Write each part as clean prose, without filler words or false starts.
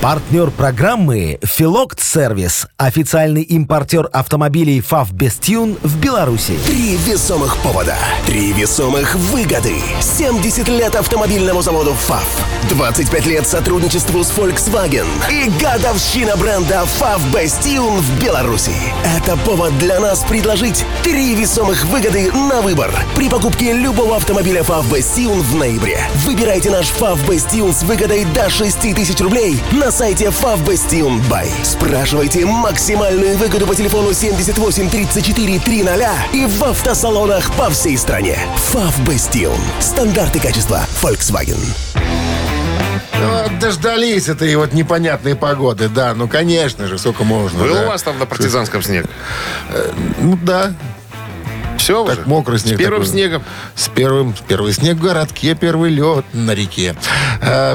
Партнер программы «Филокт Сервис», официальный импортер автомобилей «ФАВ Бестюн» в Беларуси. Три весомых повода, три весомых выгоды. 70 лет автомобильному заводу «ФАВ», 25 лет сотрудничеству с Volkswagen и годовщина бренда «ФАВ Бестюн» в Беларуси. Это повод для нас предложить три весомых выгоды на выбор при покупке любого автомобиля «ФАВ Бестюн» в ноябре. Выбирайте наш «ФАВ Бестюн» с выгодой до 6000 рублей на сайте favbestium.by. Спрашивайте максимальную выгоду по телефону 78 34 300 и в автосалонах по всей стране. Favbestium. Стандарты качества Volkswagen. Вот дождались этой вот непонятной погоды. Да, ну конечно же, сколько можно. Был у вас там на Партизанском снег? Ну да. Все так уже? Мокрый снег. С первым такой. Снегом. Первый снег в городке, первый лед на реке.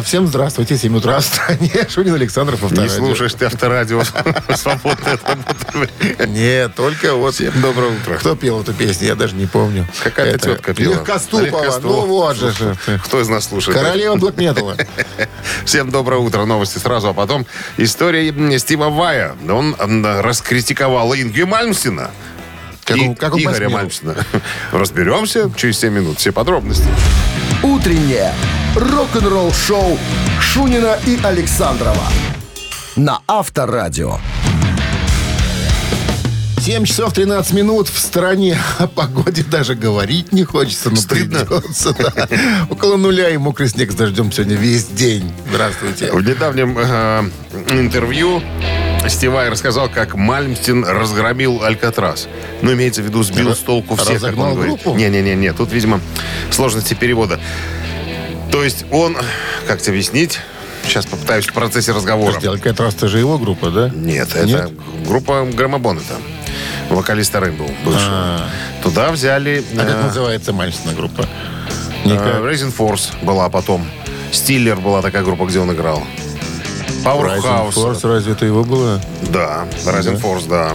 Всем здравствуйте, 7 утра в стране. Шунин, Александров, Авторадио. Не слушаешь ты Авторадио, свободное работа. Нет, только вот... Всем доброе утро. Кто пел эту песню, я даже не помню. Какая-то тетка пела. Легкоступова, ну вот же. Кто из нас слушает? Королева блэк-металла. Всем доброе утро, новости сразу, а потом история Стива Вая. Он раскритиковал Ингви Мальмстина. Как он Игоря Мальчина. Разберемся через 7 минут. Все подробности. Утреннее рок-н-ролл-шоу Шунина и Александрова на Авторадио. 7 часов 13 минут. В стране о погоде даже говорить не хочется. Но стыдно. Придется, да. Около нуля и мокрый снег с дождем сегодня весь день. Здравствуйте. В недавнем интервью Стив Вай рассказал, как Мальмстин разгромил Алькатрас. Ну, имеется в виду, сбил с толку всех, как он говорит. Не-не-не, тут, видимо, сложности перевода. То есть он, как тебе объяснить, сейчас попытаюсь в процессе разговора. Подожди, Алькатрас-то же его группа, да? Нет, это группа Громобонета. Вокалиста Рэмбл бывшего. Туда взяли... А как называется Мальмстина группа? Raising Force была потом. Стиллер была такая группа, где он играл. Powerhouse. Force, разве это его было? Да, Rising Force, да.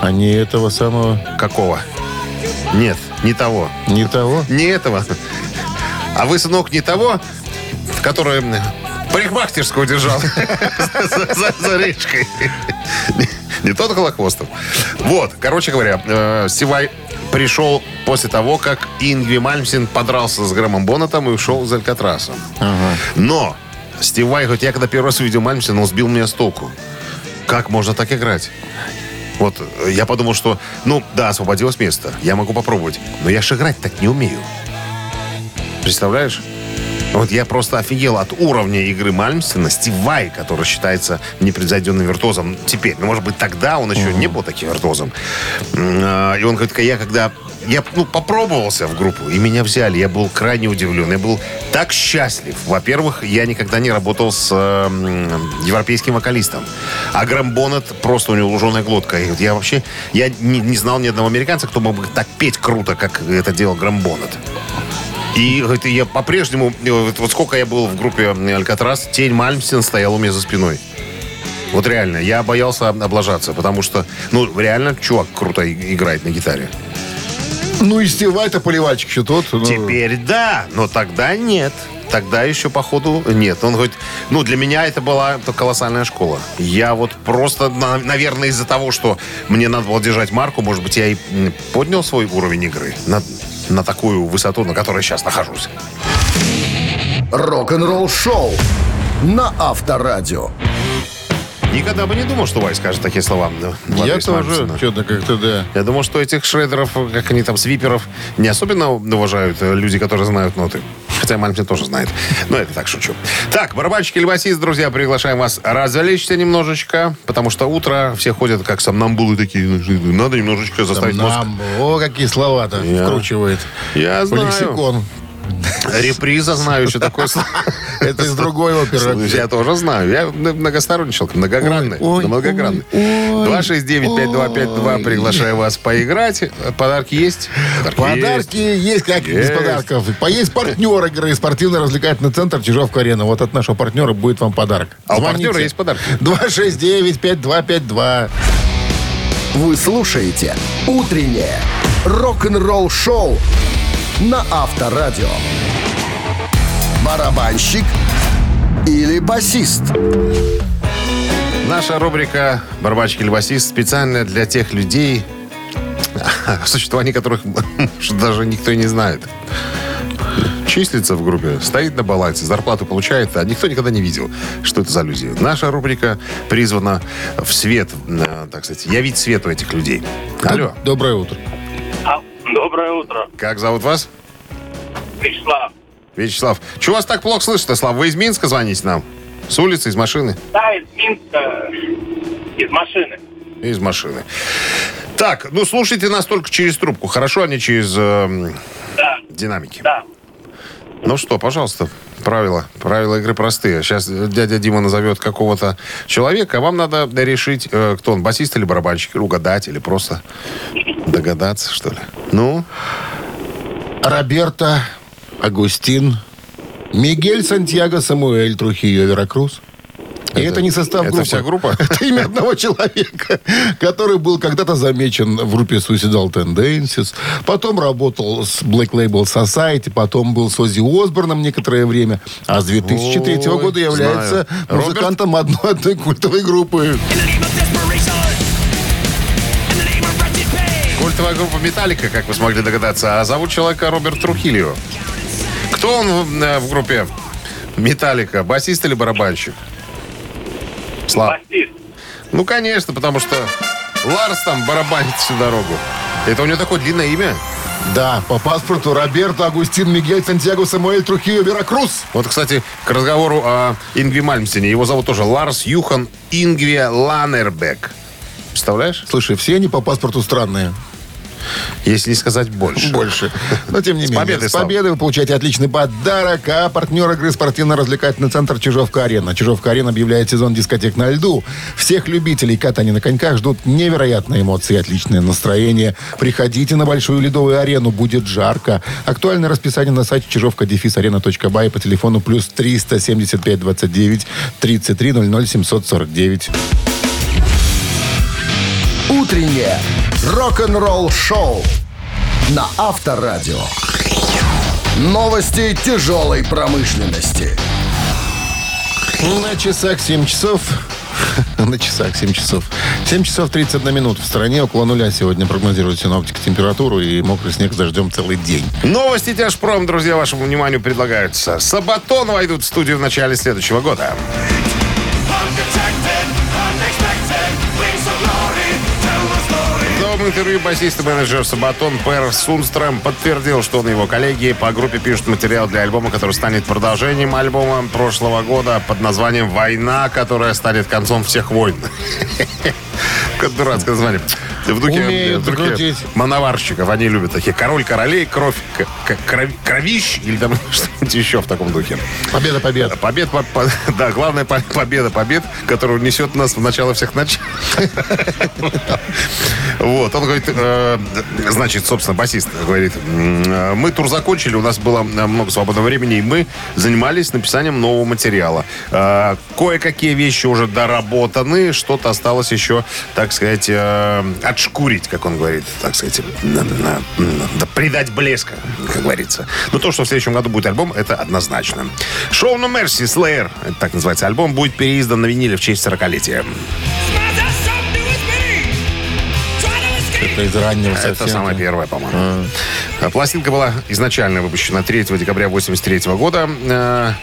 А не этого самого? Какого? Нет, не того. Не того? Не этого. А вы, сынок, не того, который парикмахтерскую держал за речкой? Не тот Голохвостов. Вот, короче говоря, Сивай пришел после того, как Ингви Мальмстин подрался с Грэмом Боннетом и ушел за Алькатрасом. Но Стив Вай, хоть я когда первый раз увидел Мальмстина, он сбил меня с толку. Как можно так играть? Вот я подумал, что, освободилось место. Я могу попробовать. Но я же играть так не умею. Представляешь? Вот я просто офигел от уровня игры Мальмстина. Стив Вай, который считается непревзойденным виртуозом теперь. Ну, может быть, тогда он еще не был таким виртуозом. И он говорит, я попробовался в группу, и меня взяли. Я был крайне удивлен. Я был так счастлив. Во-первых, я никогда не работал с европейским вокалистом. А Грэм Боннет, просто у него луженая глотка. И вот я не знал ни одного американца, кто мог бы так петь круто, как это делал Грэм Боннет. И я по-прежнему... Вот сколько я был в группе «Алькатрас», тень Мальмстин стояла у меня за спиной. Вот реально, я боялся облажаться, потому что, реально чувак круто играет на гитаре. Ну, и Стив Вай-то поливальщик еще тот. Но... Теперь да, но тогда нет. Тогда еще, походу, нет. Он говорит, для меня это была колоссальная школа. Я вот просто, наверное, из-за того, что мне надо было держать марку, может быть, я и поднял свой уровень игры на такую высоту, на которой сейчас нахожусь. Рок-н-ролл шоу на Авторадио. Никогда бы не думал, что Вай скажет такие слова. Я тоже что-то как-то, да. Я думал, что этих шредеров, как они там, свиперов, не особенно уважают люди, которые знают ноты. Хотя Мальмстин тоже знает. Но это так, шучу. Так, барабанщики или басист, друзья, приглашаем вас развлечься немножечко, потому что утро все ходят как сомнамбулы такие. Надо немножечко заставить мозг. О, какие слова-то вкручивает. Я знаю. Лексикон. Реприза знаю, что такое. Это из другой оперы. Я тоже знаю. Я многосторонничал, многогранный. 269-5252. Приглашаю вас поиграть. Подарки есть? Подарки есть. Как без подарков? Есть партнер игры. Спортивно-развлекательный центр Чижовка-Арена. Вот от нашего партнера будет вам подарок. А у партнера есть подарки. 269-5252. Вы слушаете «Утреннее рок-н-ролл-шоу» на Авторадио. Барабанщик или басист? Наша рубрика «Барабанщик или басист» специально для тех людей, о существовании которых даже никто не знает. Числится в группе, стоит на балансе, зарплату получает, а никто никогда не видел, что это за люди. Наша рубрика призвана в свет, так сказать, явить свету этих людей. Алло. Доброе утро. Доброе утро. Как зовут вас? Вячеслав. Вячеслав. Чего вас так плохо слышно, Слав? Вы из Минска звоните нам? С улицы, из машины? Да, из Минска. Из машины. Из машины. Так, ну слушайте нас только через трубку, хорошо, а не через динамики. Да. Ну что, пожалуйста, правила игры простые. Сейчас дядя Дима назовет какого-то человека, а вам надо решить, кто он, басист или барабанщик, или угадать, или просто догадаться, что ли. Ну? Роберто, Агустин, Мигель, Сантьяго, Самуэль, Трухио, Веракрус. И это не состав группы. Это вся группа? Это имя одного человека, который был когда-то замечен в группе Suicidal Tendencies, потом работал с Black Label Society, потом был с Оззи Осборном некоторое время, а с 2003 года является музыкантом одной культовой группы. Культовая группа Metallica, как вы смогли догадаться, а зовут человека Роберт Трухильо. Кто он в группе Metallica? Басист или барабанщик? Слава. Ну, конечно, потому что Ларс там барабанит всю дорогу. Это у него такое длинное имя? Да, по паспорту Роберто, Агустин, Мигель, Сантьяго, Самуэль, Трухио, Веракрус. Вот, кстати, к разговору о Ингви Мальмстене. Его зовут тоже Ларс Юхан Ингви Ланербек. Представляешь? Слушай, все они по паспорту странные. Если не сказать больше. Больше. Но тем не менее. Победы, с победой вы получаете отличный подарок. А партнер игры — спортивно-развлекательный центр «Чижовка-арена». «Чижовка-арена» объявляет сезон дискотек на льду. Всех любителей катания на коньках ждут невероятные эмоции и отличное настроение. Приходите на большую ледовую арену. Будет жарко. Актуальное расписание на сайте чижовка-арена.бай по телефону +375 29 33 00 749. Утреннее рок-н-ролл-шоу на Авторадио. Новости тяжелой промышленности. На часах 7 часов... 7 часов 31 минут. В стране около нуля сегодня прогнозируют синоптики температуру, и мокрый снег с дождем целый день. Новости Тяжпром, друзья, вашему вниманию предлагаются. Сабатон войдут в студию в начале следующего года. В интервью басист и менеджер Сабатон Пер Сунстрем подтвердил, что он и его коллеги по группе пишут материал для альбома, который станет продолжением альбома прошлого года под названием «Война, которая станет концом всех войн». Как дурацкое название. В духе мановарщиков. Они любят такие. Король королей, кровь, кровищ или там что-нибудь еще в таком духе. Победа. Да, главная победа, которая несет нас в начало всех начал. Вот, он говорит, значит, собственно, басист говорит, мы тур закончили, у нас было много свободного времени, и мы занимались написанием нового материала. Кое-какие вещи уже доработаны, что-то осталось еще, так сказать, отшкурить, как он говорит, так сказать, придать блеска, как говорится. Но то, что в следующем году будет альбом, это однозначно. Show No Mercy, Slayer, так называется альбом, будет переиздан на виниле в честь 40-летия. Это из раннего совсем. Это самая первая, по-моему. Пластинка была изначально выпущена 3 декабря 1983 года.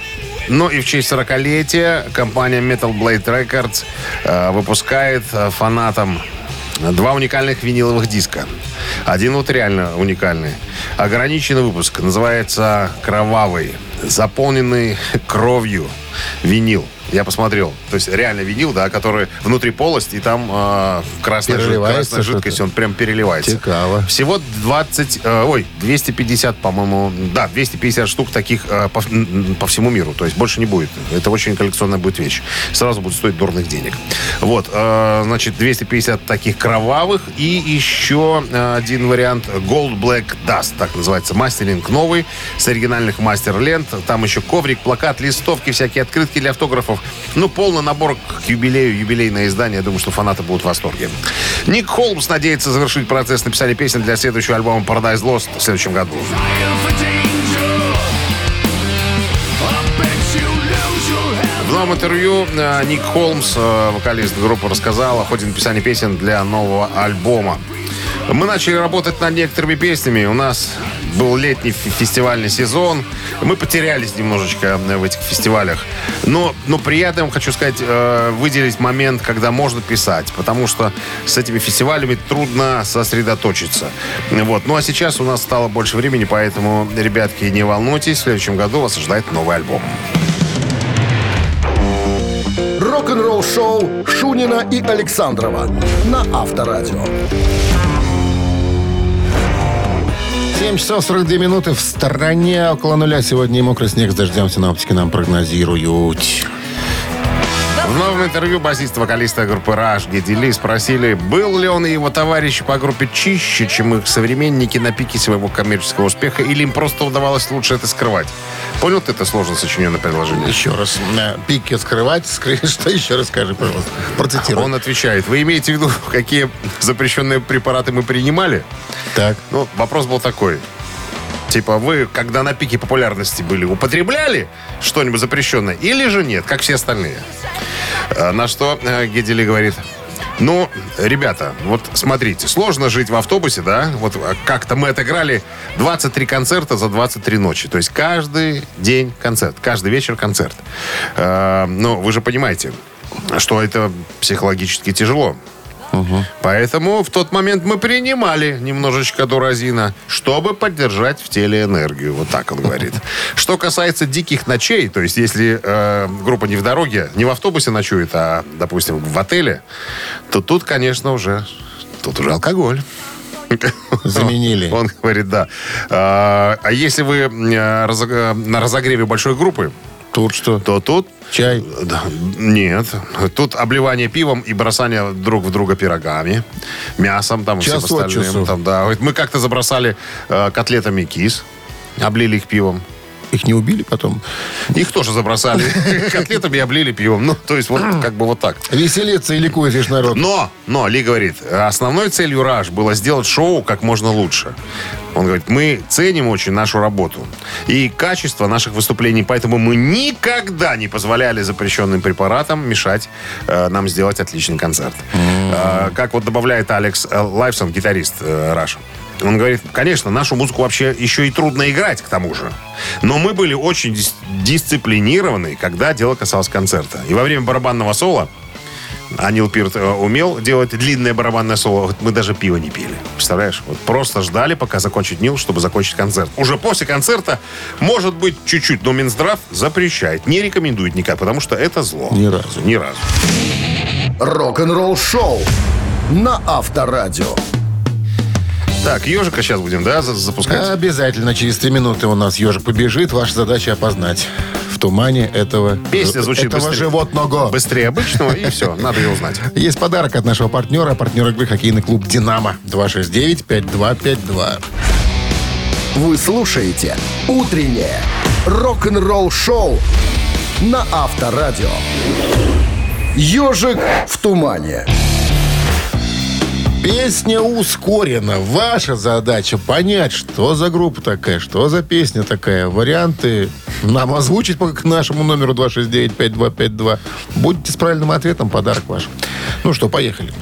Но и в честь 40-летия компания Metal Blade Records выпускает фанатам два уникальных виниловых диска. Один вот реально уникальный. Ограниченный выпуск. Называется «Кровавый», заполненный кровью винил. Я посмотрел. То есть реально винил, да, который внутри полость, и там красная жидкость, он прям переливается. Цикаво. Всего 250, по-моему, да, 250 штук таких по всему миру. То есть больше не будет. Это очень коллекционная будет вещь. Сразу будет стоить дурных денег. Вот, значит, 250 таких кровавых, и еще один вариант Gold Black Dust, так называется. Мастеринг новый, с оригинальных мастер-лент. Там еще коврик, плакат, листовки всякие открытки для автографов. Ну, полный набор к юбилею, юбилейное издание. Я думаю, что фанаты будут в восторге. Ник Холмс надеется завершить процесс написания песен для следующего альбома Paradise Lost в следующем году. В новом интервью Ник Холмс, вокалист группы, рассказал о ходе написания песен для нового альбома. Мы начали работать над некоторыми песнями. У нас был летний фестивальный сезон. Мы потерялись немножечко в этих фестивалях. Но при этом, хочу сказать, выделить момент, когда можно писать. Потому что с этими фестивалями трудно сосредоточиться. Вот. Ну а сейчас у нас стало больше времени, поэтому, ребятки, не волнуйтесь. В следующем году вас ожидает новый альбом. Рок-н-ролл-шоу Шунина и Александрова на Авторадио. 7 часов 42 минуты в стороне. Около нуля сегодня и мокрый снег с дождем синоптики нам прогнозируют. В новом интервью басиста-вокалиста группы Rush Geddy Lee спросили, был ли он и его товарищи по группе чище, чем их современники на пике своего коммерческого успеха, или им просто удавалось лучше это скрывать. Понял ты это сложно сочиненное предложение? Еще раз. На пике скрывать, что еще раз скажи, пожалуйста. Процитируй. Он отвечает, вы имеете в виду, какие запрещенные препараты мы принимали? Так. Ну, вопрос был такой. Типа, вы, когда на пике популярности были, употребляли что-нибудь запрещенное или же нет, как все остальные? На что Geddy Lee говорит, ну, ребята, вот смотрите, сложно жить в автобусе, да? Вот как-то мы отыграли 23 концерта за 23 ночи. То есть каждый день концерт, каждый вечер концерт. Но вы же понимаете, что это психологически тяжело. Угу. Поэтому в тот момент мы принимали немножечко дуразина, чтобы поддержать в теле энергию. Вот так он говорит. Что касается диких ночей, то есть если группа не в дороге, не в автобусе ночует, а, допустим, в отеле, то тут, конечно, уже алкоголь. Заменили. Он говорит, да. А если вы на разогреве большой группы, тут что? То тут... Чай? Да, нет. Тут обливание пивом и бросание друг в друга пирогами, мясом там и всем остальным. Там, да. Мы как-то забросали котлетами кис, облили их пивом. Их не убили потом? Их тоже забросали котлетами и облили пивом. Ну, то есть вот как бы вот так. Веселиться и ликует весь народ. Но, Ли говорит, основной целью Rush было сделать шоу как можно лучше. Он говорит, мы ценим очень нашу работу и качество наших выступлений, поэтому мы никогда не позволяли запрещенным препаратам мешать нам сделать отличный концерт. Как вот добавляет Алекс Лайфсон, гитарист Rush, он говорит, конечно, нашу музыку вообще еще и трудно играть, к тому же. Но мы были очень дисциплинированы, когда дело касалось концерта. И во время барабанного соло Анил Пирт умел делать длинное барабанное соло. Мы даже пиво не пили. Представляешь? Вот просто ждали, пока закончит Нил, чтобы закончить концерт. Уже после концерта, может быть, чуть-чуть, но Минздрав запрещает. Не рекомендует никак, потому что это зло. Ни разу. Рок-н-ролл шоу на Авторадио. Так, ежика сейчас будем, да, запускать? Обязательно. Через 3 минуты у нас ежик побежит. Ваша задача опознать в тумане этого, песня звучит этого быстрее, животного. Быстрее обычного, и все. Надо ее узнать. Есть подарок от нашего партнера игры хоккейный клуб «Динамо». 269-5252. Вы слушаете «Утреннее рок-н-ролл-шоу» на Авторадио. «Ежик в тумане». Песня ускорена. Ваша задача понять, что за группа такая, что за песня такая. Варианты нам озвучить к нашему номеру 269-5252. Будете с правильным ответом, подарок ваш. Ну что, поехали.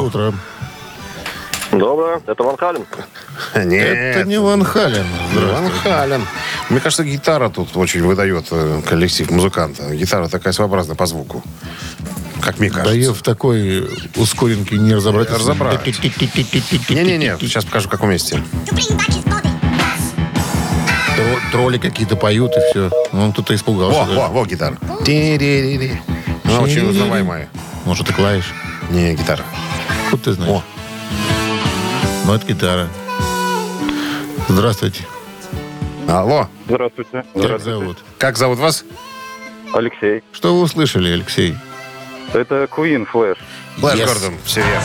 Утро. Доброе. Это Ван Хален? Нет. Это не Ван Хален. Ван Хален. Мне кажется, гитара тут очень выдает коллектив музыканта. Гитара такая своеобразная по звуку. Как мне кажется. Да ее в такой ускоренке не разобрать. Разобрать. Не-не-не. Сейчас покажу, в каком месте. Тролли какие-то поют, и все. Ну, кто-то испугался. Во, гитара. Она очень узнаваемая. Может, ты клавиш? Не, гитара. Откуда ты знаешь? О. Ну, это гитара. Здравствуйте. Алло. Здравствуйте. Как зовут вас? Алексей. Что вы услышали, Алексей? Это Queen Flash. Flash Gordon, все верно.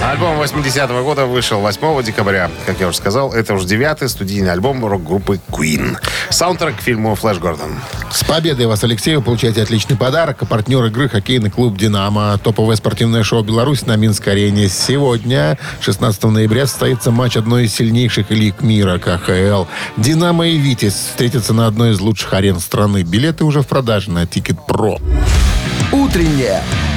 Альбом 80-го года вышел 8 декабря, как я уже сказал. Это уже 9-й студийный альбом рок-группы Queen. Саундтрек к фильму «Флэш Гордон». С победой вас, Алексей! Вы получаете отличный подарок. А партнер игры — хоккейный клуб «Динамо». Топовое спортивное шоу «Беларусь» на Минской арене. Сегодня, 16 ноября, состоится матч одной из сильнейших лиг мира, КХЛ. «Динамо» и «Витязь» встретятся на одной из лучших арен страны. Билеты уже в продаже на Ticket.pro. Утреннее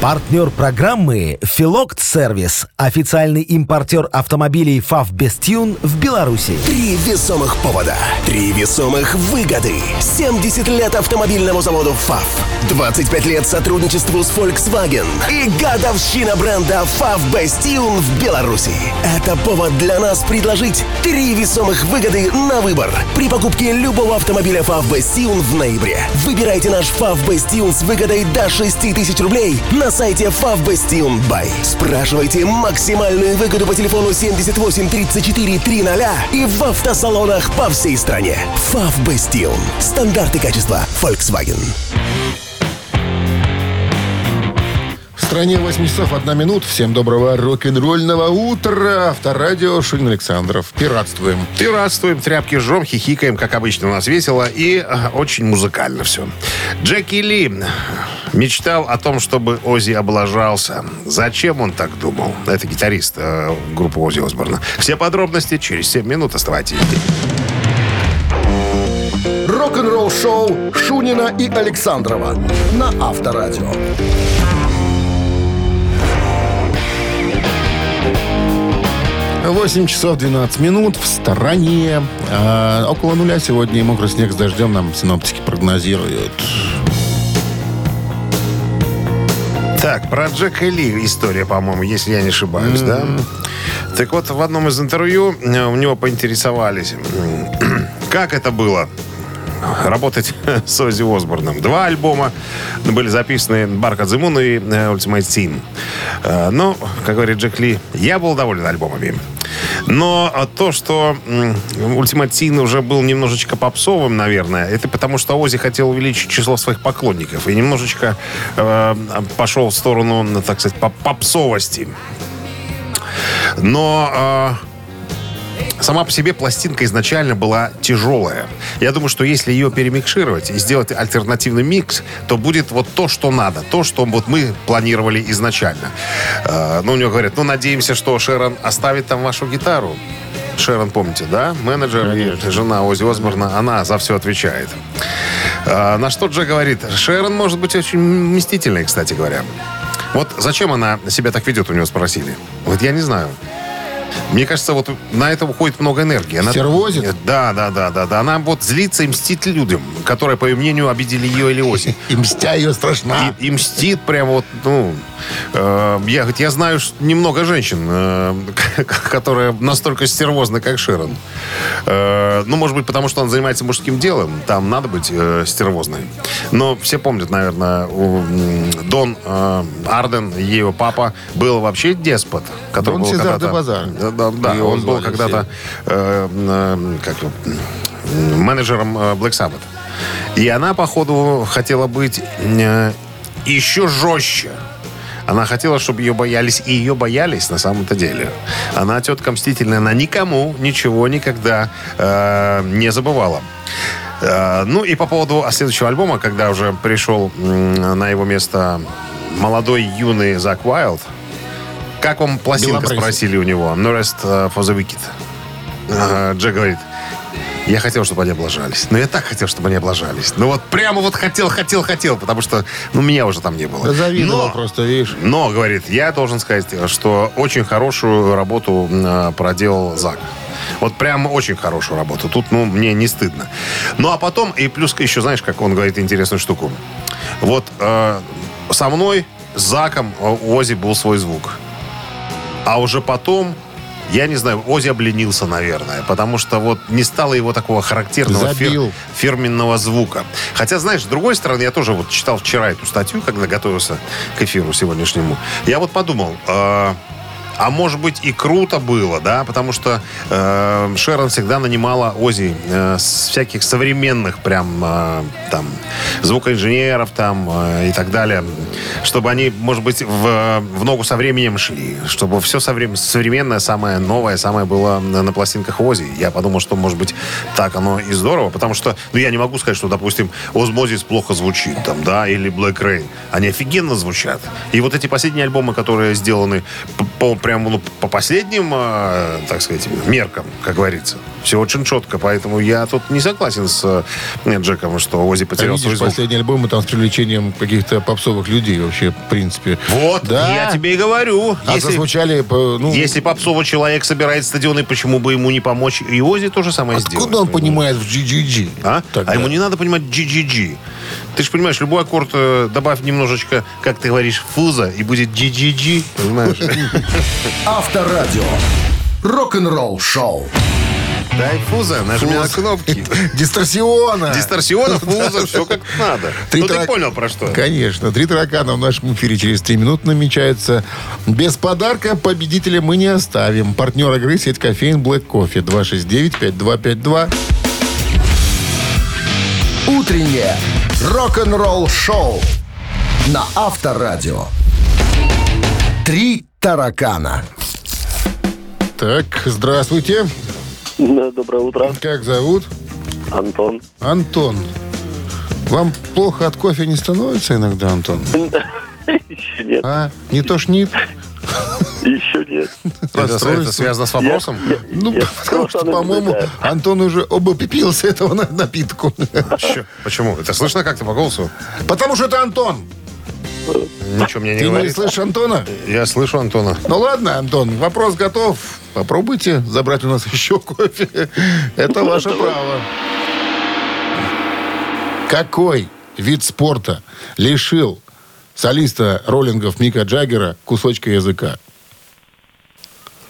Партнер программы «Филокт Сервис». Официальный импортер автомобилей «ФАВ Бестюн» в Беларуси. Три весомых повода. Три весомых выгоды. 70 лет автомобильному заводу «ФАВ». 25 лет сотрудничеству с Volkswagen. И годовщина бренда «ФАВ Бестюн» в Беларуси. Это повод для нас предложить три весомых выгоды на выбор. При покупке любого автомобиля «ФАВ Бестюн» в ноябре. Выбирайте наш «ФАВ Бестюн» с выгодой до 6000 рублей на сайте favbestium.by. Спрашивайте максимальную выгоду по телефону 78 34 300 и в автосалонах по всей стране. Favbestium. Стандарты качества Volkswagen. В стране 8 часов 1 минута. Всем доброго рок-н-ролльного утра. Авторадио, Шунин, Александров. Пиратствуем. Пиратствуем, тряпки жжем, хихикаем, как обычно у нас весело и очень музыкально все. Джеки Ли мечтал о том, чтобы Оззи облажался. Зачем он так думал? Это гитарист группы Оззи Осборна. Все подробности через 7 минут. Оставайтесь здесь. Рок-н-ролл шоу Шунина и Александрова на Авторадио. 8 часов 12 минут в стороне. Около нуля сегодня и мокрый снег с дождем нам синоптики прогнозируют. Так, про Джека Ли история, по-моему, если я не ошибаюсь, да? Так вот, в одном из интервью у него поинтересовались, как это было работать с Оззи Осборном. 2 альбома были записаны «Bark at the Moon» и «Ultimate Sin». Но, как говорит Джек Ли, я был доволен альбомами. Но то, что «Ultimate Sin» уже был немножечко попсовым, наверное, это потому, что Оззи хотел увеличить число своих поклонников и немножечко пошел в сторону, так сказать, попсовости. Но... сама по себе пластинка изначально была тяжелая. Я думаю, что если ее перемикшировать и сделать альтернативный микс, то будет вот то, что надо. То, что вот мы планировали изначально. Ну, у него говорят, надеемся, что Шерон оставит там вашу гитару. Шерон, помните, да? Менеджер и жена Оззи Осборна, она за все отвечает. На что Джек говорит, Шерон может быть очень мстительной, кстати говоря. Вот зачем она себя так ведет, у него спросили. Вот я не знаю. Мне кажется, вот на это уходит много энергии. Она... стервозит? Да. Она вот злится и мстит людям, которые, по ее мнению, обидели ее или Оззи. И мстя ее страшна. И мстит прям вот, я знаю немного женщин, которые настолько стервозны, как Шерон. Может быть, потому что он занимается мужским делом. Там надо быть стервозной. Но все помнят, наверное, Дон Арден, его папа, был вообще деспот. Который был когда-то... Да, и он был когда-то менеджером Black Sabbath. И она, походу, хотела быть еще жестче. Она хотела, чтобы ее боялись, и ее боялись на самом-то деле. Она тетка мстительная, она никому ничего никогда не забывала. И по поводу следующего альбома, когда уже пришел на его место молодой юный Зак Уайлд, как вам пластинка, спросили у него. No Rest for the Wicked. Джек говорит, я хотел, чтобы они облажались. Но я так хотел, чтобы они облажались. Хотел. Потому что, меня уже там не было. Да завидовал просто, видишь. Но, говорит, я должен сказать, что очень хорошую работу проделал Зак. Вот прям очень хорошую работу. Тут, ну, мне не стыдно. Ну, а потом, и плюс еще, знаешь, как он говорит интересную штуку. Вот со мной, с Заком, у Ози был свой звук. А уже потом... Я не знаю, Ози обленился, наверное, потому что вот не стало его такого характерного фирменного звука. Хотя, знаешь, с другой стороны, я тоже вот читал вчера эту статью, когда готовился к эфиру сегодняшнему. Я вот подумал, а может быть и круто было, да, потому что Шерон всегда нанимала Ози с всяких современных прям там звукоинженеров там и так далее, чтобы они, может быть, в ногу со временем шли, чтобы все современное, самое новое, самое было на пластинках Ози. Я подумал, что, может быть, так оно и здорово, потому что, ну, я не могу сказать, что, допустим, Osmosis плохо звучит там, да, или Black Rain. Они офигенно звучат. И вот эти последние альбомы, которые сделаны по последним, так сказать, меркам, как говорится, все очень четко, поэтому я тут не согласен с Джеком, что Ози потерял свой звук. Последний альбом, и там с привлечением каких-то попсовых людей вообще, в принципе. Вот, да. Я тебе и говорю. А если, зазвучали... Ну, если попсовый человек собирает стадионы, почему бы ему не помочь? И Ози то же самое сделал. Откуда он понимает в GGG? А ему не надо понимать GGG. Ты же понимаешь, любой аккорд добавь немножечко, как ты говоришь, фуза, и будет GGG, понимаешь? Авторадио. Рок-н-ролл шоу. Дай фуза, нажми на кнопки. Дисторсиона. Дисторсиона, фуза, все как надо. Ну ты понял, про что. Конечно. 3 таракана в нашем эфире через 3 минуты намечается. Без подарка победителя мы не оставим. Партнер игры — сеть кофеин Black Coffee. 269-5252. Утреннее рок-н-ролл шоу на Авторадио. 3 таракана. Так, здравствуйте. Доброе утро. Как зовут? Антон. Антон. Вам плохо от кофе не становится иногда, Антон? Еще нет. А? Не тошнит? Еще нет. Это связано с вопросом? Ну, потому что, по-моему, Антон уже обопипился этого напитку. Почему? Это слышно как-то по голосу? Потому что это Антон. Ничего мне не говорит. Ты не слышишь Антона? Я слышу Антона. Ну ладно, Антон, вопрос готов. Попробуйте забрать у нас еще кофе. Это ваше право. Какой вид спорта лишил солиста роллингов Мика Джаггера кусочка языка?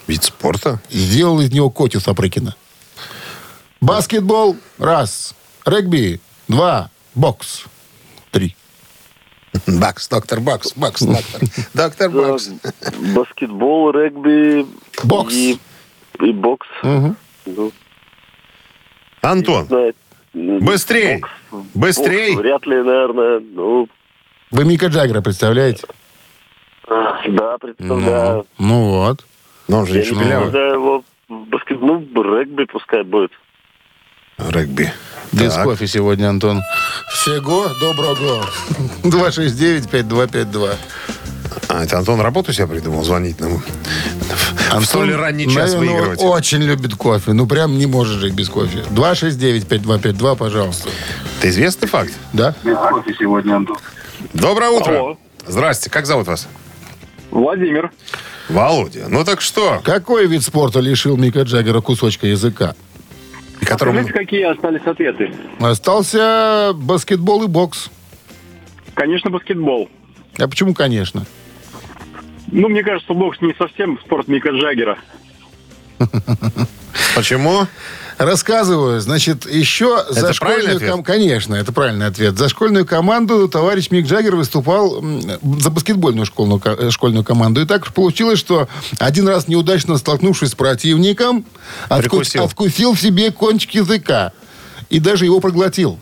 Вид спорта? Сделал из него Котю Сапрыкина. Баскетбол – раз. Регби – два. Бокс – три. Бакс, доктор Бакс, Бакс, доктор. Доктор Бакс. Баскетбол, регби. Бокс. И бокс. Угу. Ну, Антон, быстрей. Бокс, быстрей. Бокс, вряд ли, наверное. Ну... Вы Мика Джаггера представляете? Да, представляю. Ну вот. Но он же я не представляю его в баскетбол. Ну, регби пускай будет. Регби. Без кофе сегодня, Антон. Всего доброго. 269-5252. А, это Антон работу себе придумал, звонить нам. Антон, в столь ранний час выигрывать. Очень любит кофе. Ну, прям не может жить без кофе. 269-5252, пожалуйста. Это известный факт? Да. Без кофе сегодня, Антон. Доброе утро. Алло. Здрасте. Как зовут вас? Владимир. Володя. Ну так что? Какой вид спорта лишил Мика Джаггера кусочка языка? Которому... Скажите, какие остались ответы? Остался баскетбол и бокс. Конечно, баскетбол. А почему конечно? Ну, мне кажется, бокс не совсем спорт Мика Джаггера. Почему? Рассказываю. Значит, еще за школьную... Конечно, это правильный ответ. За школьную команду товарищ Мик Джаггер выступал за баскетбольную школьную команду. И так получилось, что один раз неудачно столкнувшись с противником, откусил в себе кончик языка. И даже его проглотил,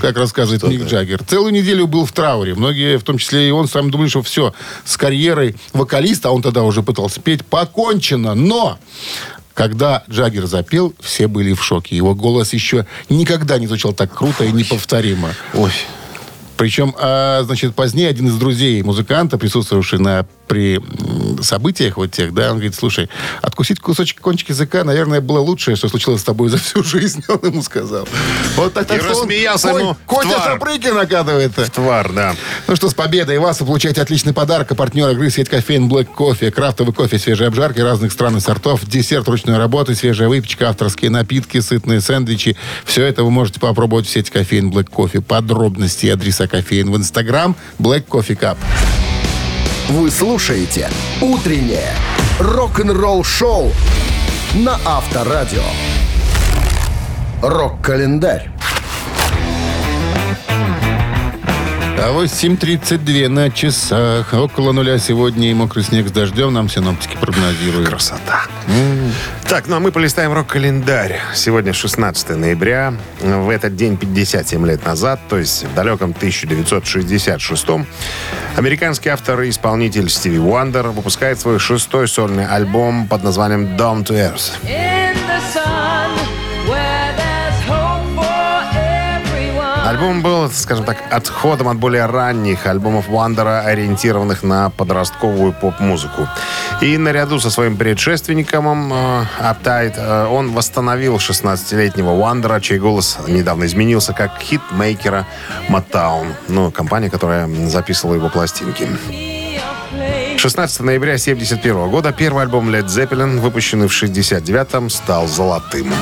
как рассказывает Мик Джаггер. Целую неделю был в трауре. Многие, в том числе и он, сам думали, что все, с карьерой вокалиста, а он тогда уже пытался петь, покончено. Но... Когда Джаггер запел, все были в шоке. Его голос еще никогда не звучал так круто и неповторимо. Ой. Причем, значит, позднее один из друзей музыканта, присутствовавший на при событиях вот тех, да, он говорит, слушай, откусить кусочек кончик языка, наверное, было лучшее, что случилось с тобой за всю жизнь, он ему сказал. Вот так, и рассмеялся ему в твар. Котя Шапрыкин, оказывается. В твар, да. Ну что, с победой вас вы получаете отличный подарок. А партнер игры — сеть кофеин Black Coffee. Крафтовый кофе, свежие обжарки разных стран и сортов, десерт ручной работы, свежая выпечка, авторские напитки, сытные сэндвичи. Все это вы можете попробовать в сети кофеин Black Coffee. Подробности и адреса кофеин в Instagram Black Coffee Cup. Вы слушаете «Утреннее рок-н-ролл-шоу» на Авторадио. Рок-календарь. 8:32 на часах. Около нуля сегодня и мокрый снег с дождем нам синоптики прогнозируют. Красота. Так, ну а мы полистаем рок-календарь. Сегодня 16 ноября. В этот день 57 лет назад, то есть в далеком 1966-м, американский автор и исполнитель Стиви Уандер выпускает свой шестой сольный альбом под названием «Down to Earth». Альбом был, скажем так, отходом от более ранних альбомов Уандера, ориентированных на подростковую поп-музыку. И наряду со своим предшественником Uptight он восстановил 16-летнего Уандера, чей голос недавно изменился, как хитмейкера Motown, ну, компания, которая записывала его пластинки. 16 ноября 1971 года первый альбом Led Zeppelin, выпущенный в 1969-м, стал золотым.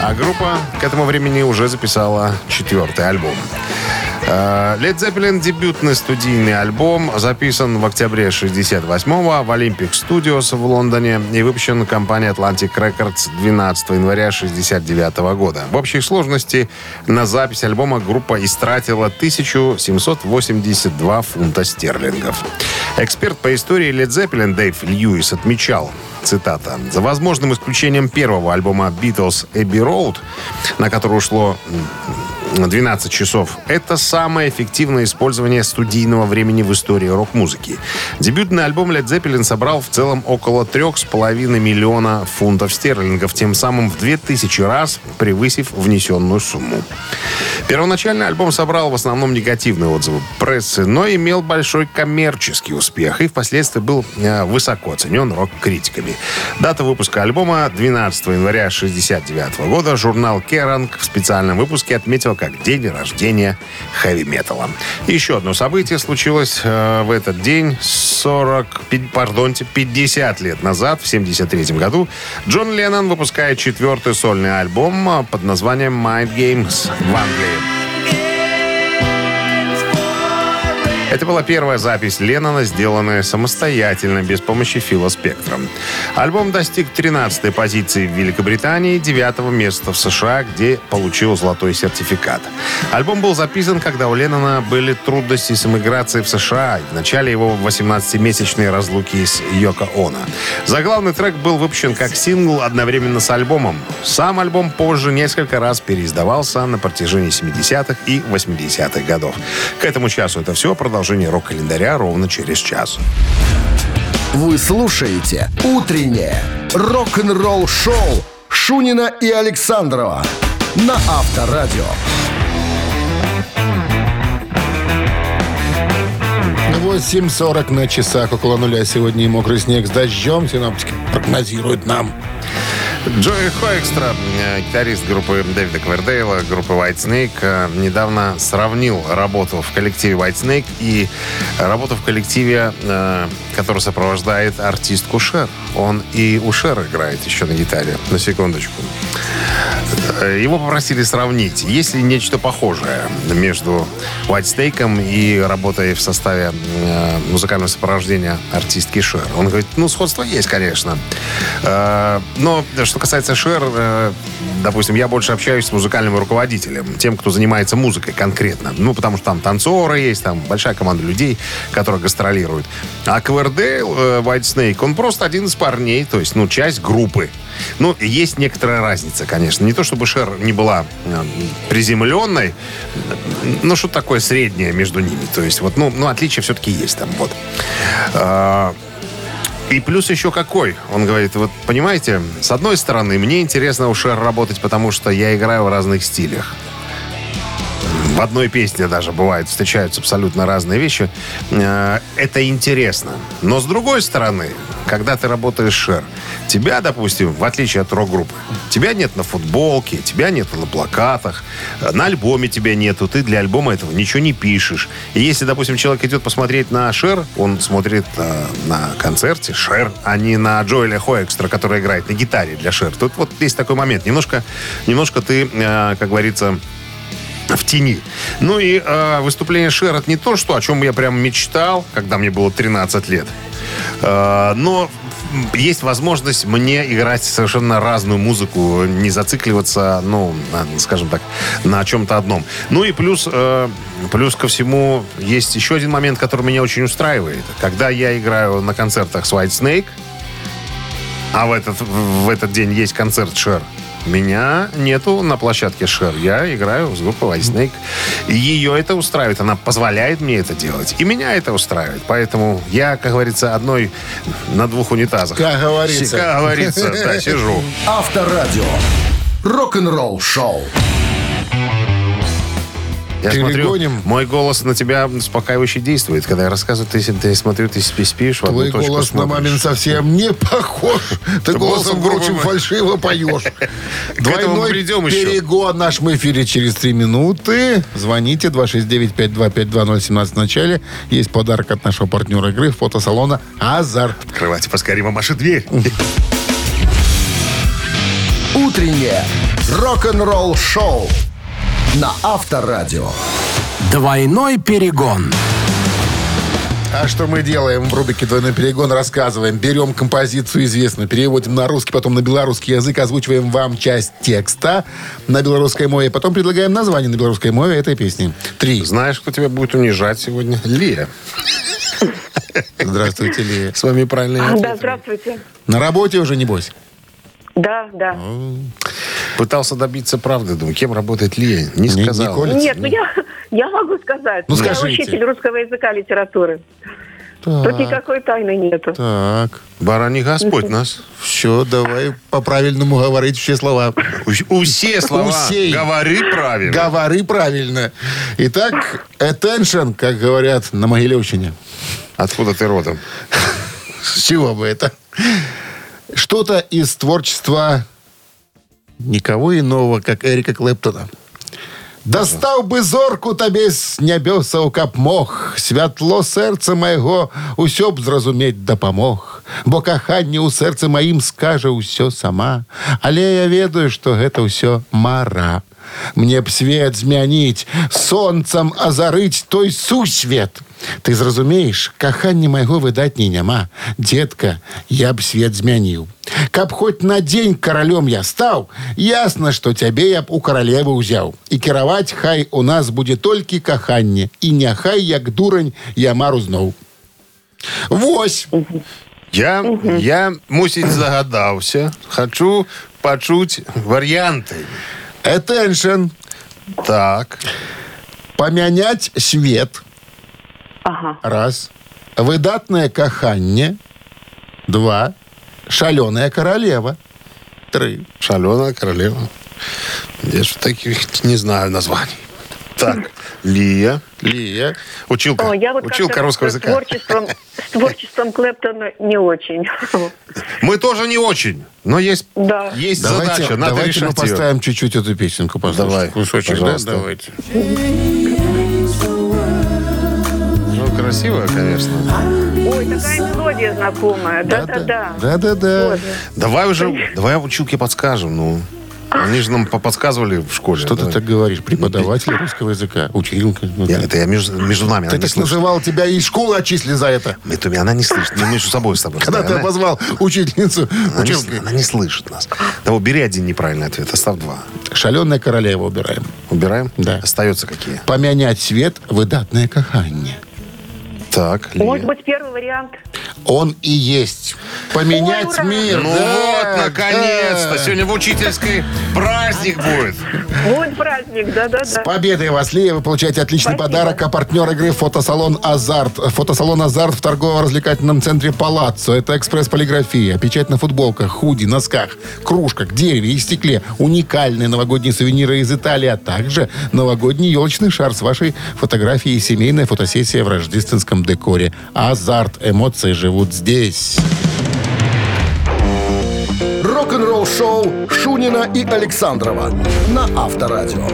А группа к этому времени уже записала четвертый альбом. Led Zeppelin дебютный студийный альбом записан в октябре 1968-го в Olympic Studios в Лондоне и выпущен компанией Atlantic Records 12 января 1969 года. В общей сложности на запись альбома группа истратила 1782 фунта стерлингов. Эксперт по истории Led Zeppelin Дэйв Льюис отмечал, цитата, «За возможным исключением первого альбома Beatles Abbey Road, на который ушло 12 часов, это самое эффективное использование студийного времени в истории рок-музыки. Дебютный альбом Led Zeppelin собрал в целом около 3,5 миллиона фунтов стерлингов, тем самым в 2000 раз превысив внесенную сумму. Первоначально альбом собрал в основном негативные отзывы прессы, но имел большой коммерческий успех и впоследствии был высоко оценен рок-критиками. Дата выпуска альбома 12 января 1969 года. Журнал Kerrang в специальном выпуске отметил как день рождения хэви-металла. Еще одно событие случилось в этот день 50 лет назад, в 1973 году. Джон Леннон выпускает четвертый сольный альбом под названием «Mind Games» в Англии. Это была первая запись Леннона, сделанная самостоятельно, без помощи Фила Спектра. Альбом достиг 13-й позиции в Великобритании и 9-го места в США, где получил золотой сертификат. Альбом был записан, когда у Леннона были трудности с эмиграцией в США и в начале его 18-месячной разлуки с Йоко Оно. Заглавный трек был выпущен как сингл одновременно с альбомом. Сам альбом позже несколько раз переиздавался на протяжении 70-х и 80-х годов. К этому часу это все. Продолжение рок-календаря ровно через час. Вы слушаете «Утреннее рок-н-ролл-шоу» Шунина и Александрова на Авторадио. 8:40 на часах, около нуля сегодня и мокрый снег с дождем. Синоптики прогнозируют нам. Джои Хоэкстра, гитарист группы Дэвида Ковердейла, группы Whitesnake, недавно сравнил работу в коллективе Whitesnake и работу в коллективе, который сопровождает артистку Шер. Он и у Шер играет еще на гитаре. На секундочку. Его попросили сравнить, есть ли нечто похожее между Whitesnake'ом и работой в составе музыкального сопровождения артистки Шер. Он говорит, ну, сходство есть, конечно. Но что касается Шер, допустим, я больше общаюсь с музыкальным руководителем, тем, кто занимается музыкой конкретно. Ну, потому что там танцоры есть, там большая команда людей, которые гастролируют. А Ковердейл, Whitesnake, он просто один из парней, то есть, ну, часть группы. Ну, есть некоторая разница, конечно. Не то, чтобы Шер не была приземленной, но что-то такое среднее между ними. То есть, вот, ну отличие все-таки есть там, вот. И плюс еще какой? Он говорит, вот понимаете, с одной стороны, мне интересно у Шер работать, потому что я играю в разных стилях. В одной песне даже бывает, встречаются абсолютно разные вещи. Это интересно. Но с другой стороны, когда ты работаешь шер, тебя, допустим, в отличие от рок-группы, тебя нет на футболке, тебя нет на плакатах, на альбоме тебя нету, ты для альбома этого ничего не пишешь. И если, допустим, человек идет посмотреть на шер, он смотрит на концерте шер, а не на Джоэля Хоэкстра, который играет на гитаре для шер. Тут вот есть такой момент. Немножко ты, как говорится, в тени. Ну и выступление Шер — это не то, что, о чем я прям мечтал, когда мне было 13 лет. Но есть возможность мне играть совершенно разную музыку, не зацикливаться, ну, скажем так, на чем-то одном. Ну и плюс ко всему есть еще один момент, который меня очень устраивает. Когда я играю на концертах с White Snake, а в этот день есть концерт Шер, меня нету на площадке Шер. Я играю с группой White Snake. И ее это устраивает. Она позволяет мне это делать. И меня это устраивает. Поэтому я, как говорится, одной на двух унитазах. Как говорится, да, сижу. Авторадио. Рок-н-ролл шоу. Я перегоним. Смотрю, мой голос на тебя успокаивающе действует. Когда я рассказываю, ты смотрю, ты спишь в одну точку. Твой голос на мамин совсем не похож. Ты голосом громче фальшиво поешь. Двойной перегон в нашем эфире через 3 минуты. Звоните 269-525-2017 в начале. Есть подарок от нашего партнера игры, фотосалона «Азарт». Открывайте поскорее, мамаши, дверь. Утреннее рок-н-ролл шоу на Авторадио. Двойной перегон. А что мы делаем в рубрике «Двойной перегон»? Рассказываем. Берем композицию известную, переводим на русский, потом на белорусский язык, озвучиваем вам часть текста на белорусской мове, потом предлагаем название на белорусской мове этой песни. 3. Знаешь, кто тебя будет унижать сегодня? Лия. Здравствуйте, Лия. С вами правильно. Да, здравствуйте. На работе уже, небось? Да. Пытался добиться правды. Думаю, кем работает Лия? Не сказал. Нет, ну я могу сказать. Ну, я учитель русского языка, литературы. Так. Тут никакой тайны нету. Так. Бараний Господь нас. Все, давай по-правильному говорить все слова. Все слова. Говори правильно. Итак, attention, как говорят на Могилевщине. Откуда ты родом? С чего бы это? Что-то из творчества никого иного, как Эрика Клэптона. «Достав бы зорку табе с нябёсаў, каб мог, святло сэрца майго усё б зразумець дапамог. Бо каханне ў сэрцы маім скажа ўсё сама. Але я ведаю, што гэта ўсё мара. Мне б свет змяніць, сонцам азарыць той сусвет. Ты зразумееш, кахання майго выдатней няма. Детка, я б свет змяніў. Каб хоть на день королем я стал, ясно, что тебе я б у королевы узял. И кировать хай у нас будет только каханне. И няхай, як дурань, я мару знов». 8. Я мусить, загадался. Хочу почуть варианты. Attention. Так. Помянять свет. Ага. 1. Выдатное каханне. 2. Шаленая королева. 3. Шаленая королева. Я же таких не знаю названий. Так, Лия. Училка. Училка русского языка. С творчеством Клэптона не очень. Мы тоже не очень. Но есть задача. Надо решать. Давайте мы поставим чуть-чуть эту песенку. Давай. Кусочек, да? Давайте. Красивая, конечно. Ой, такая мелодия знакомая. Да-да-да. Давай училки подскажем, ну. Они же нам подсказывали в школе. Что ты так говоришь? Преподаватель русского языка. Училка. Это я между нами. Ты так называл, тебя из школы отчислили за это. Это она не слышит. Мы между собой с тобой. Когда ты обозвал учительницу училкой. Она не слышит нас. Того, бери один неправильный ответ, оставь 2. Шаленая королева убираем. Убираем? Да. Остается какие? Помянять свет, выдатное каханье. Так, может быть, первый вариант. Он и есть. Поменять мир. Ну да, вот, наконец-то. Да. Сегодня в учительской праздник будет. Будет праздник, да. С победой вас, Лия. Вы получаете отличный подарок. А партнер игры — фотосалон «Азарт». Фотосалон «Азарт» в торгово-развлекательном центре «Палаццо». Это экспресс-полиграфия, печать на футболках, худи, носках, кружках, дереве и стекле. Уникальные новогодние сувениры из Италии, а также новогодний елочный шар с вашей фотографией и семейная фотосессия в рождественском декоре. «Азарт». Эмоции живут здесь. Рок-н-ролл-шоу Шунина и Александрова на Авторадио.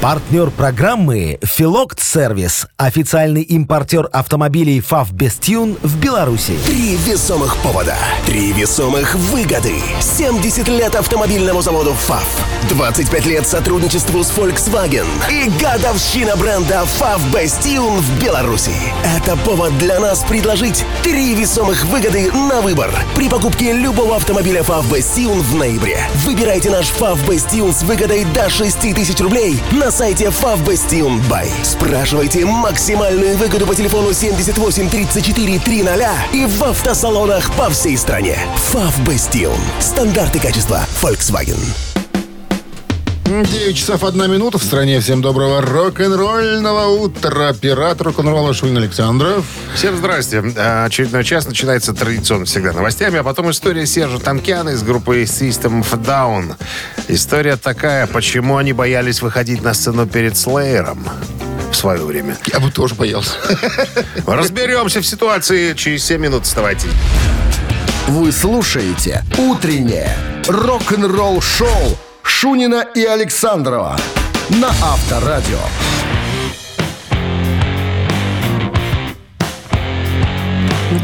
Партнер программы «Филокт Сервис». Официальный импортер автомобилей «ФАВ Бестюн» в Беларуси. Три весомых повода. Три весомых выгоды. 70 лет автомобильному заводу «ФАВ». 25 лет сотрудничеству с Volkswagen. И годовщина бренда «ФАВ Бестюн» в Беларуси. Это повод для нас предложить три весомых выгоды на выбор. При покупке любого автомобиля «ФАВ Бестюн» в ноябре. Выбирайте наш «ФАВ Бестюн» с выгодой до 6000 рублей на сайте favbestium.by. Спрашивайте максимальную выгоду по телефону 78 34 300 и в автосалонах по всей стране. Favbestium. Стандарты качества Volkswagen. 9:01. В стране. Всем доброго рок-н-ролльного утра. Пират рок-н-ролла Шунин Александров. Всем здрасте. Очередной час начинается традиционно всегда новостями, а потом история Сержа Танкяна из группы System of Down. История такая, почему они боялись выходить на сцену перед Слеером в свое время. Я бы тоже боялся. Разберемся в ситуации через 7 минут. Вставайте. Вы слушаете «Утреннее рок-н-ролл-шоу» Шунина и Александрова на Авторадио.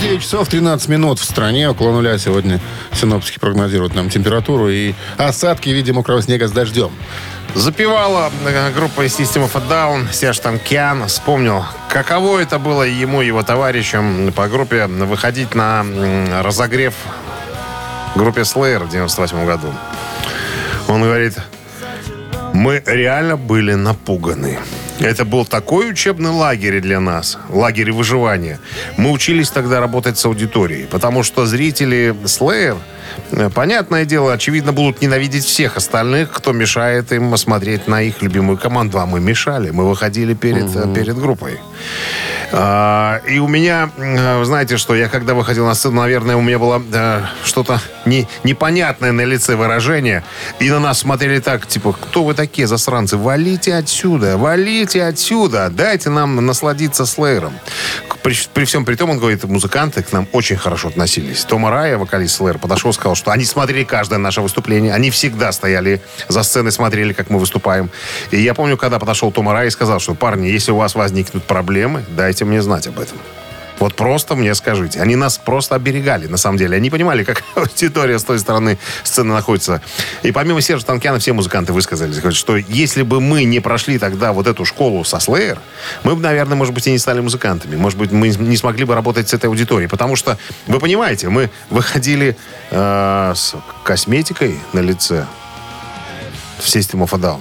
9:13 в стране. Около нуля сегодня синоптики прогнозируют нам температуру и осадки в виде мокрого снега с дождем. Запевала группа System of a Down, Серж Танкян вспомнил, каково это было ему и его товарищам по группе выходить на разогрев группе Slayer в 98 году. Он говорит: мы реально были напуганы. Это был такой учебный лагерь для нас, лагерь выживания. Мы учились тогда работать с аудиторией, потому что зрители Slayer, понятное дело, очевидно, будут ненавидеть всех остальных, кто мешает им смотреть на их любимую команду. А мы мешали, мы выходили перед группой. И у меня, знаете что, я когда выходил на сцену, наверное, у меня было что-то непонятное на лице выражение. И на нас смотрели так, типа, кто вы такие, засранцы? Валите отсюда, дайте нам насладиться Слеером. При всем при том, он говорит, музыканты к нам очень хорошо относились. Тома Рая, вокалист Slayer, подошел и сказал, что они смотрели каждое наше выступление. Они всегда стояли за сценой, смотрели, как мы выступаем. И я помню, когда подошел Тома Рая и сказал, что, парни, если у вас возникнут проблемы, дайте мне знать об этом. Вот просто мне скажите. Они нас просто оберегали, на самом деле. Они понимали, какая аудитория с той стороны сцены находится. И помимо Сержа Танкяна, все музыканты высказались, что если бы мы не прошли тогда вот эту школу со Slayer, мы бы, наверное, может быть, и не стали музыкантами. Может быть, мы не смогли бы работать с этой аудиторией. Потому что, вы понимаете, мы выходили с косметикой на лице в System of a Down.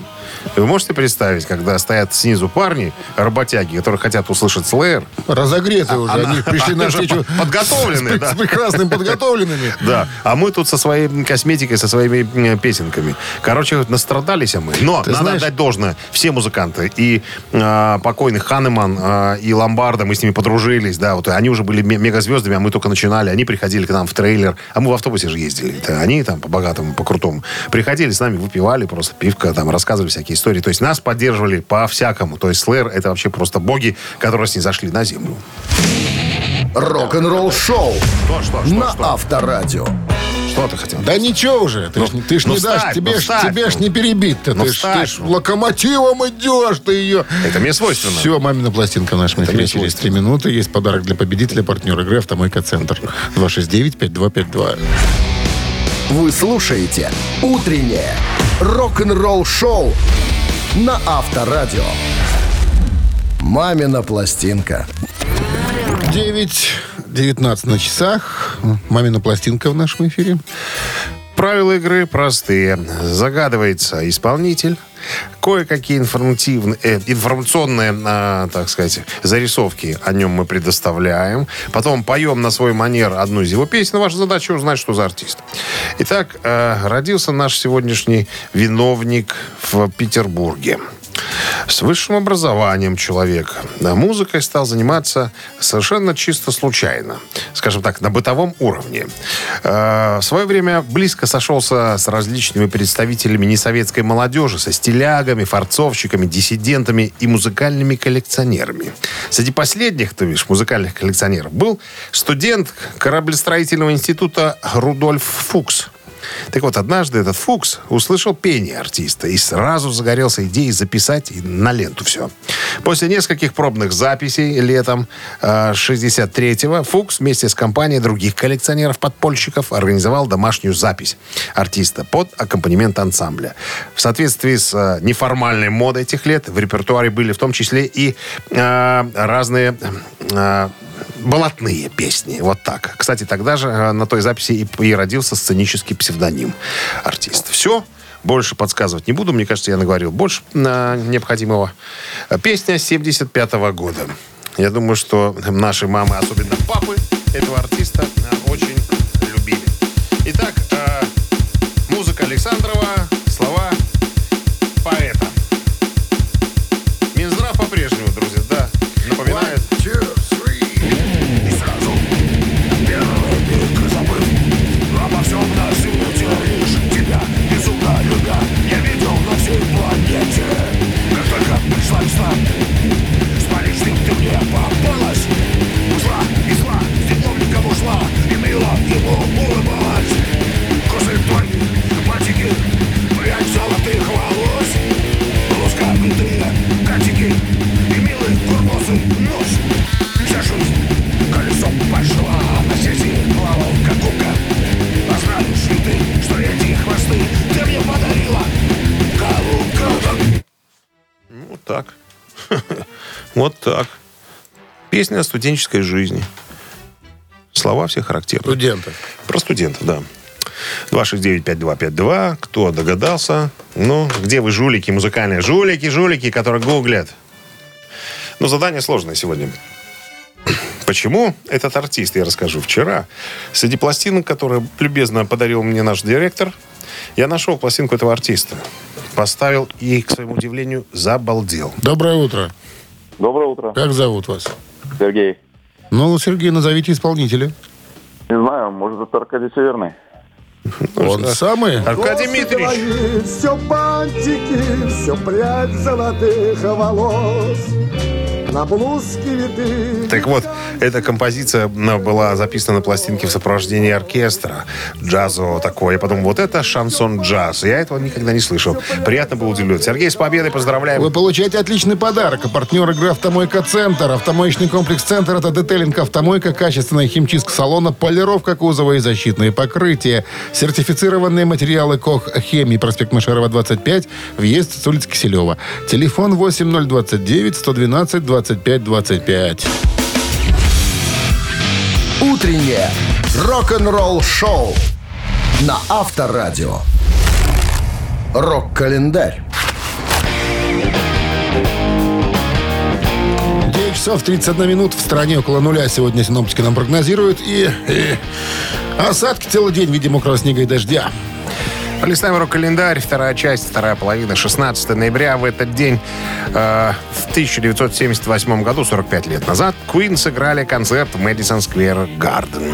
Вы можете представить, когда стоят снизу парни, работяги, которые хотят услышать Slayer? Разогретые уже, они пришли на встречу подготовленные, с прекрасными подготовленными. Да, а мы тут со своей косметикой, со своими песенками. Короче, настрадались мы. Но надо отдать должное. Все музыканты, и покойный Ханеман, и Ломбардо, мы с ними подружились, да, вот они уже были мегазвездами, а мы только начинали. Они приходили к нам в трейлер, а мы в автобусе же ездили. Они там по-богатому, по-крутому. Приходили с нами, выпивали просто пивка, там рассказывали всякие истории. То есть нас поддерживали по-всякому. То есть Slayer — это вообще просто боги, которые снизошли на землю. Рок-н-ролл шоу на Авторадио. Что ты хотел? Да ничего уже. Ты ж не перебит-то. Ты ж локомотивом идешь, ты ее. Это мне свойственно. Все, мамина пластинка в нашем эфире через 3 минуты. Есть подарок для победителя, партнер игры «Автомойка Центр». 269-5252. Вы слушаете «Утреннее рок-н-ролл-шоу» на Авторадио. «Мамина пластинка». 9:19 на часах. «Мамина пластинка» в нашем эфире. Правила игры простые. Загадывается исполнитель. Кое-какие информационные, так сказать, зарисовки о нем мы предоставляем. Потом поем на свой манер одну из его песен. Ваша задача узнать, что за артист. Итак, родился наш сегодняшний виновник в Петербурге. С высшим образованием человек. Музыкой стал заниматься совершенно чисто случайно. Скажем так, на бытовом уровне. В свое время близко сошелся с различными представителями несоветской молодежи, со стилягами, форцовщиками, диссидентами и музыкальными коллекционерами. Среди последних, ты видишь, музыкальных коллекционеров был студент кораблестроительного института Рудольф Фукс. Так вот, однажды этот Фукс услышал пение артиста и сразу загорелся идеей записать на ленту все. После нескольких пробных записей летом 1963-го Фукс вместе с компанией других коллекционеров-подпольщиков организовал домашнюю запись артиста под аккомпанемент ансамбля. В соответствии с неформальной модой этих лет в репертуаре были в том числе и разные... балатные песни, вот так. Кстати, тогда же на той записи и родился сценический псевдоним артиста. Все, больше подсказывать не буду. Мне кажется, я наговорил больше необходимого. Песня 75-го года. Я думаю, что наши мамы, особенно папы, этого артиста очень любили. Итак, музыка Александрова, слова поэта. Минздрав по-прежнему, друзья, да, напоминает... Вот так. Песня о студенческой жизни. Слова все характерны. Студентов. Про студентов, да. 269-5252. Кто догадался? Ну, где вы, жулики музыкальные? Жулики, которые гуглят. Ну, задание сложное сегодня. Почему этот артист, я расскажу. Вчера среди пластинок, которые любезно подарил мне наш директор, я нашел пластинку этого артиста. Поставил и, к своему удивлению, забалдел. Доброе утро. Доброе утро. Как зовут вас? Сергей. Ну, Сергей, назовите исполнителя. Не знаю, может, это Аркадий Северный. Он самый. Аркадий Дмитриевич. Все бантики, все прядь золотых волос. На блузке виты. Так вот, эта композиция была записана на пластинке в сопровождении оркестра джазового такого. Я подумал, вот это шансон-джаз. Я этого никогда не слышал. Приятно было удивлен. Сергей, с победой, поздравляем. Вы получаете отличный подарок. Партнер игры «Автомойка Центр». Автомоечный комплекс «Центр» — это детейлинг, автомойка, качественная химчистка салона, полировка кузова и защитные покрытия. Сертифицированные материалы «Кох-Хемии», проспект Машерова, 25, въезд с улицы Киселева. Телефон 8029-112-20. 25-25. Утреннее рок-н-ролл-шоу на Авторадио. Рок-календарь. 9 часов 31 минут. В стране около нуля сегодня синоптики нам прогнозируют. И осадки целый день, видимо, около снега и дождя. Листаем рок-календарь, вторая часть, вторая половина, 16 ноября. В этот день, в 1978 году, 45 лет назад, Queen сыграли концерт в Madison Square Garden.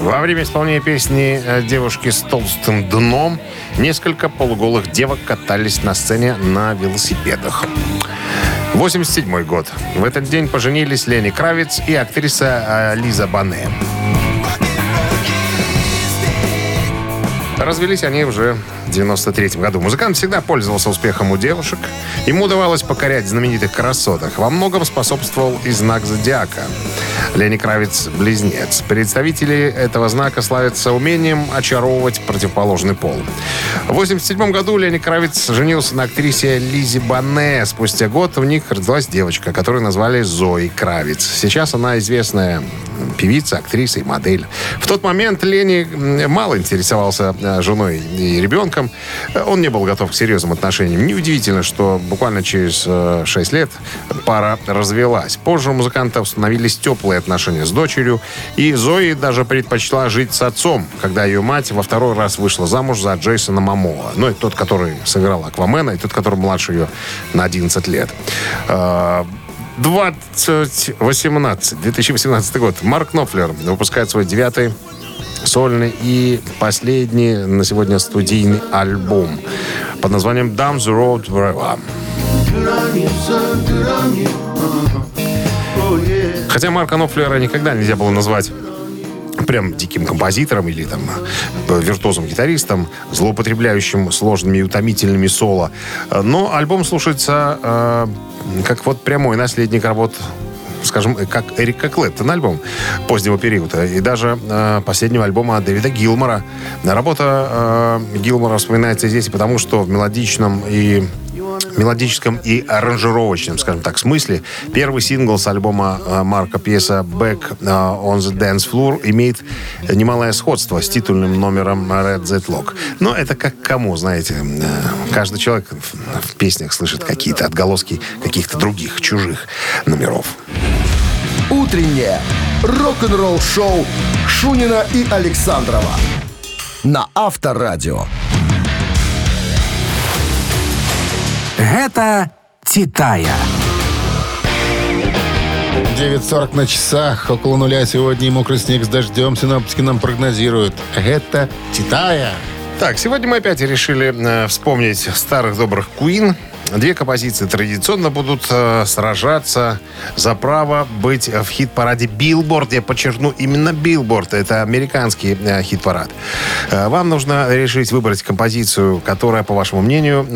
Во время исполнения песни «Девушки с толстым дном» несколько полуголых девок катались на сцене на велосипедах. 1987 год. В этот день поженились Лени Кравиц и актриса Лиза Боне. Развелись они уже в 93-м году. Музыкант всегда пользовался успехом у девушек. Ему удавалось покорять знаменитых красоток. Во многом способствовал и знак зодиака. Лени Кравиц – близнец. Представители этого знака славятся умением очаровывать противоположный пол. В 87-м году Лени Кравиц женился на актрисе Лизе Боне. Спустя год у них родилась девочка, которую назвали Зои Кравиц. Сейчас она известная певица, актриса и модель. В тот момент Лени мало интересовался женой и ребенком. Он не был готов к серьезным отношениям. Неудивительно, что буквально через 6 лет пара развелась. Позже у музыканта установились теплые отношения с дочерью. И Зои даже предпочла жить с отцом, когда ее мать во второй раз вышла замуж за Джейсона Момоа. Ну, это тот, который сыграл Аквамена, и тот, который младше ее на 11 лет. 2018 год. Марк Knopfler выпускает свой 9-й сольный и последний на сегодня студийный альбом под названием «Down the Road Forever». Хотя Марка Knopfler никогда нельзя было назвать прям диким композитором или там виртуозом-гитаристом, злоупотребляющим сложными и утомительными соло. Но альбом слушается как вот прямой наследник работ, скажем, как Эрика Клэптона альбом позднего периода и даже последнего альбома Дэвида Гилмора. Работа Гилмора вспоминается здесь, потому что в мелодическом и аранжировочном, скажем так, смысле. Первый сингл с альбома Марка, пьеса «Back on the Dance Floor», имеет немалое сходство с титульным номером «Red Zedlock». Но это как кому, знаете. Каждый человек в песнях слышит какие-то отголоски каких-то других, чужих номеров. Утреннее рок-н-ролл-шоу Шунина и Александрова на Авторадио. Это «Титая». 9:40 на часах, около нуля сегодня, и мокрый снег с дождем синоптики нам прогнозируют. Это «Титая». Так, сегодня мы опять решили вспомнить старых добрых Queen. Две композиции традиционно будут сражаться за право быть в хит-параде Billboard. Я подчеркну, именно Billboard. Это американский хит-парад. Вам нужно решить выбрать композицию, которая, по вашему мнению,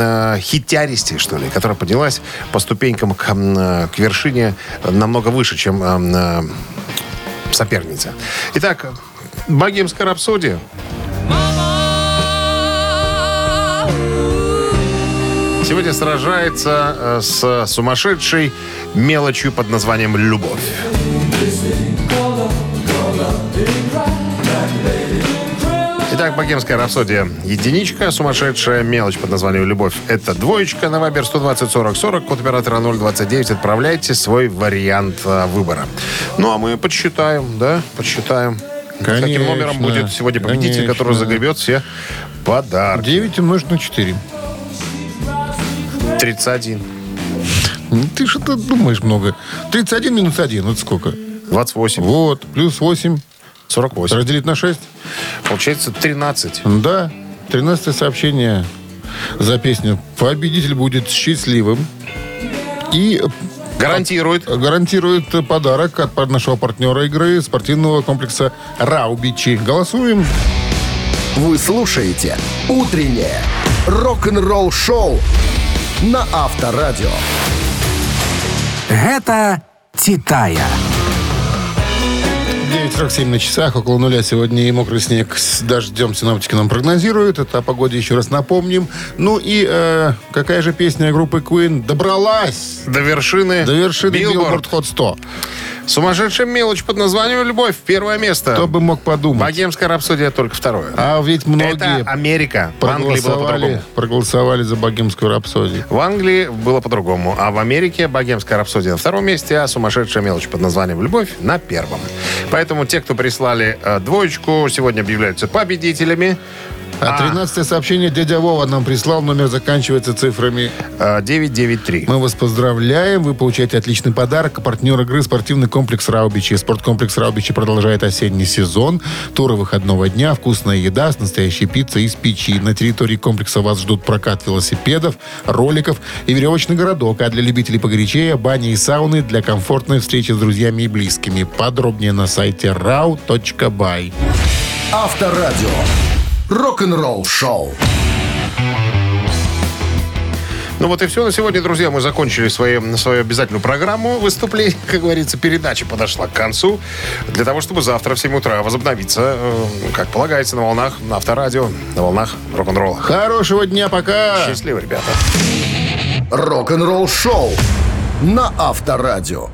хитяристее, что ли, которая поднялась по ступенькам к вершине намного выше, чем соперница. Итак, «Богемская рапсодия». Сегодня сражается с сумасшедшей мелочью под названием «Любовь». Итак, «Богемская рапсодия» — единичка, сумасшедшая мелочь под названием «Любовь» — это двоечка. На Вайбер 120-40-40, код оператора 029, отправляйте свой вариант выбора. Ну, а мы подсчитаем, да, подсчитаем. Конечно, каким номером будет сегодня победитель, конечно, который загребет все подарки. 9 умножить на 4. 31. Ты что-то думаешь много. 31 минус 1, это сколько? 28. Вот, плюс 8. 48. Разделить на 6. Получается 13. Да, 13-е сообщение за песню. Победитель будет счастливым и гарантирует подарок от нашего партнера игры, спортивного комплекса «Раубичи». Голосуем. Вы слушаете «Утреннее рок-н-ролл-шоу» на Авторадио. Это «Титая». 9:47 на часах, около нуля сегодня, и мокрый снег с дождем синоптики нам прогнозируют. Это о погоде еще раз напомним. Ну и какая же песня группы Queen добралась до вершины Billboard Hot 100? Сумасшедшая мелочь под названием «Любовь». Первое место. Кто бы мог подумать. «Богемская рапсодия» только второе. А ведь многие... Это Америка. В Англии было по-другому. Проголосовали за «Богемскую рапсодию». В Англии было по-другому. А в Америке «Богемская рапсодия» на втором месте, а «Сумасшедшая мелочь» под названием «Любовь» на первом. Поэтому те, кто прислали двоечку, сегодня объявляются победителями. А 13-е сообщение дядя Вова нам прислал. Номер заканчивается цифрами 993. Мы вас поздравляем. Вы получаете отличный подарок. Партнер игры — спортивный комплекс «Раубичи». Спорткомплекс «Раубичи» продолжает осенний сезон. Туры выходного дня, вкусная еда с настоящей пиццей из печи. На территории комплекса вас ждут прокат велосипедов, роликов и веревочный городок. А для любителей погорячее — бани и сауны для комфортной встречи с друзьями и близкими. Подробнее на сайте rau.by. Авторадио. Рок-н-ролл шоу. Ну вот и все на сегодня, друзья. Мы закончили свою обязательную программу выступлений. Как говорится, передача подошла к концу. Для того, чтобы завтра в 7 утра возобновиться, как полагается, на волнах на Авторадио, на волнах рок-н-ролла. Хорошего дня, пока! Счастливо, ребята! Рок-н-ролл шоу на Авторадио.